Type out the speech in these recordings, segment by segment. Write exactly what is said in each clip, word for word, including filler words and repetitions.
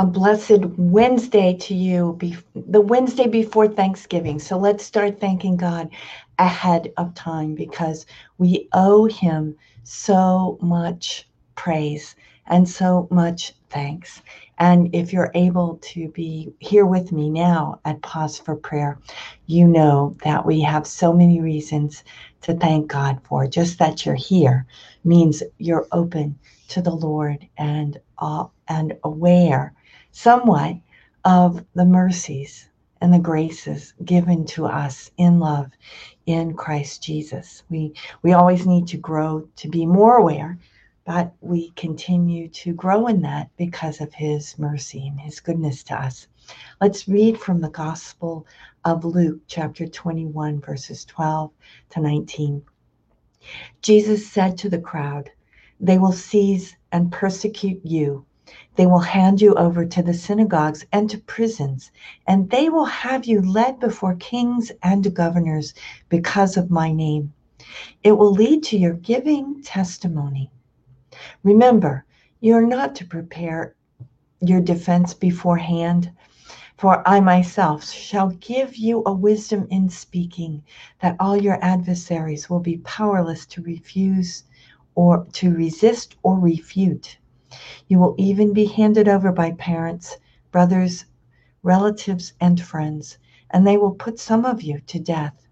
a blessed Wednesday to you, be, the Wednesday before Thanksgiving. So let's start thanking God ahead of time, because we owe him so much praise and so much thanks. And if you're able to be here with me now at Pause for Prayer, you know that we have so many reasons to thank God for. Just that you're here means you're open to the Lord and uh, and aware somewhat of the mercies and the graces given to us in love in Christ Jesus. We, we always need to grow to be more aware, but we continue to grow in that because of his mercy and his goodness to us. Let's read from the Gospel of Luke, chapter twenty-one, verses twelve to nineteen. Jesus said to the crowd, "They will seize and persecute you. They will hand you over to the synagogues and to prisons, and they will have you led before kings and governors because of my name. It will lead to your giving testimony. Remember, you're not to prepare your defense beforehand, for I myself shall give you a wisdom in speaking that all your adversaries will be powerless to refuse or to resist or refute. You will even be handed over by parents, brothers, relatives, and friends, and they will put some of you to death.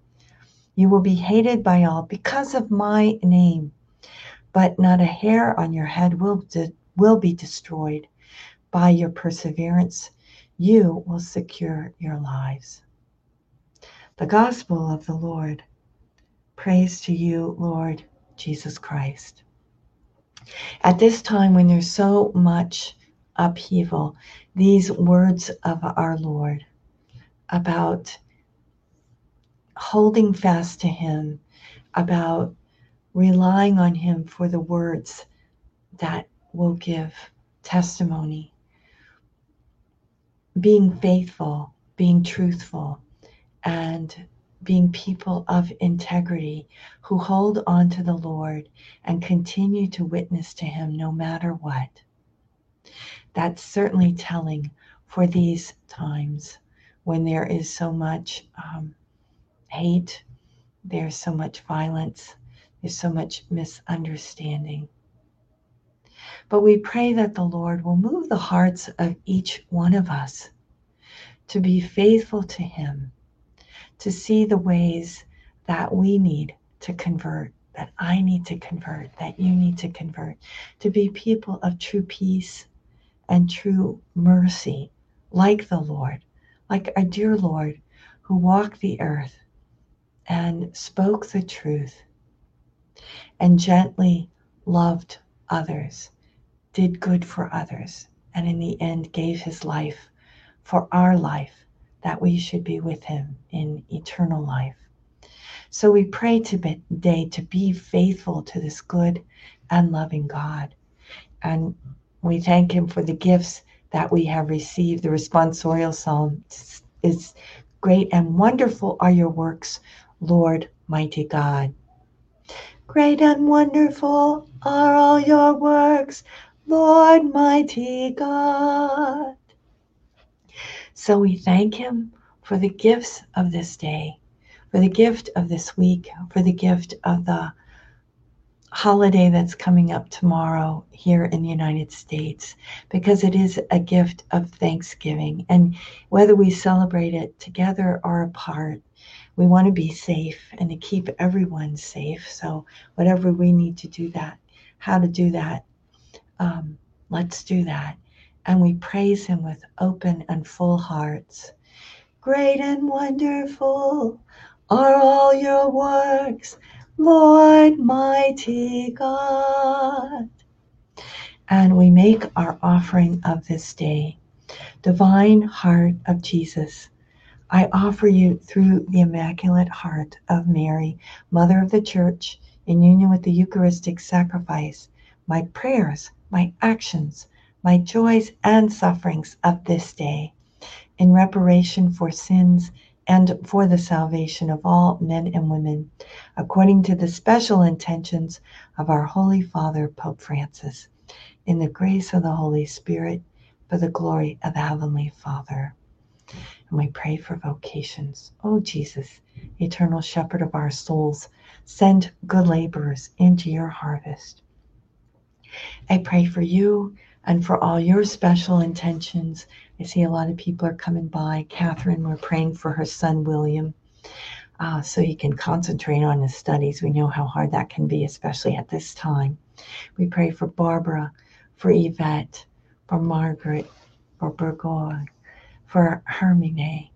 You will be hated by all because of my name, but not a hair on your head will, de- will be destroyed. By your perseverance, you will secure your lives." The Gospel of the Lord. Praise to you, Lord Jesus Christ. At this time when there's so much upheaval, these words of our Lord about holding fast to him, about relying on him for the words that will give testimony, being faithful, being truthful, and being people of integrity who hold on to the Lord and continue to witness to him no matter what. That's certainly telling for these times when there is so much um, hate, there's so much violence, there's so much misunderstanding. But we pray that the Lord will move the hearts of each one of us to be faithful to him, to see the ways that we need to convert, that I need to convert, that you need to convert, to be people of true peace and true mercy, like the Lord, like our dear Lord who walked the earth and spoke the truth and gently loved others, did good for others, and in the end gave his life for our life, that we should be with him in eternal life. So we pray today to be faithful to this good and loving God. And we thank him for the gifts that we have received. The responsorial psalm is, "Great and wonderful are your works, Lord, mighty God." Great and wonderful are all your works, Lord, mighty God. So we thank him for the gifts of this day, for the gift of this week, for the gift of the holiday that's coming up tomorrow here in the United States, because it is a gift of Thanksgiving. And whether we celebrate it together or apart, we want to be safe and to keep everyone safe. So whatever we need to do that, how to do that, um, let's do that. And we praise him with open and full hearts. Great and wonderful are all your works, Lord, mighty God. And we make our offering of this day. Divine Heart of Jesus, I offer you through the Immaculate Heart of Mary, Mother of the Church, in union with the Eucharistic sacrifice, my prayers, my actions, my joys and sufferings of this day, in reparation for sins and for the salvation of all men and women, according to the special intentions of our Holy Father, Pope Francis. In the grace of the Holy Spirit, for the glory of the Heavenly Father. And we pray for vocations. Oh Jesus, eternal shepherd of our souls, send good laborers into your harvest. I pray for you and for all your special intentions. I see a lot of people are coming by. Catherine, we're praying for her son, William, uh, so he can concentrate on his studies. We know how hard that can be, especially at this time. We pray for Barbara, for Yvette, for Margaret, for Burgoyne, for Hermine,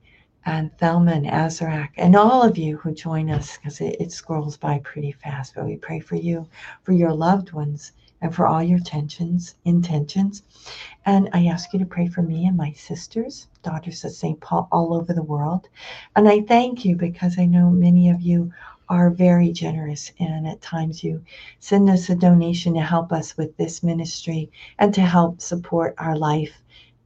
and Thelma and Azarac, and all of you who join us, because it, it scrolls by pretty fast. But we pray for you, for your loved ones, and for all your tensions, intentions. And I ask you to pray for me and my sisters, Daughters of Saint Paul, all over the world. And I thank you, because I know many of you are very generous, and at times you send us a donation to help us with this ministry and to help support our life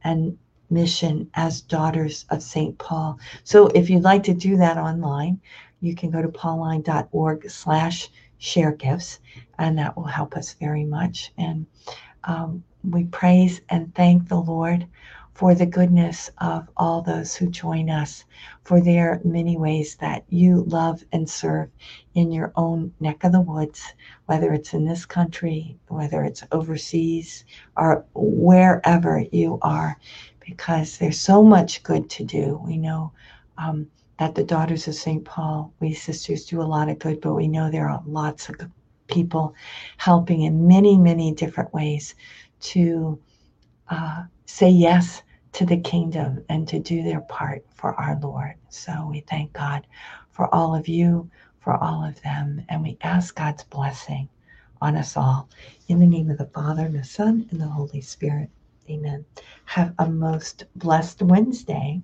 and mission as Daughters of Saint Paul. So if you'd like to do that online, you can go to pauline.org slash share gifts, and that will help us very much. And um, we praise and thank the Lord for the goodness of all those who join us, for their many ways that you love and serve in your own neck of the woods, whether it's in this country, whether it's overseas, or wherever you are, because there's so much good to do. We know um, that the Daughters of Saint Paul, we sisters, do a lot of good, but we know there are lots of people helping in many, many different ways to uh, say yes to the kingdom and to do their part for our Lord. So we thank God for all of you, for all of them, and we ask God's blessing on us all. In the name of the Father, and the Son, and the Holy Spirit. Amen. Have a most blessed Wednesday.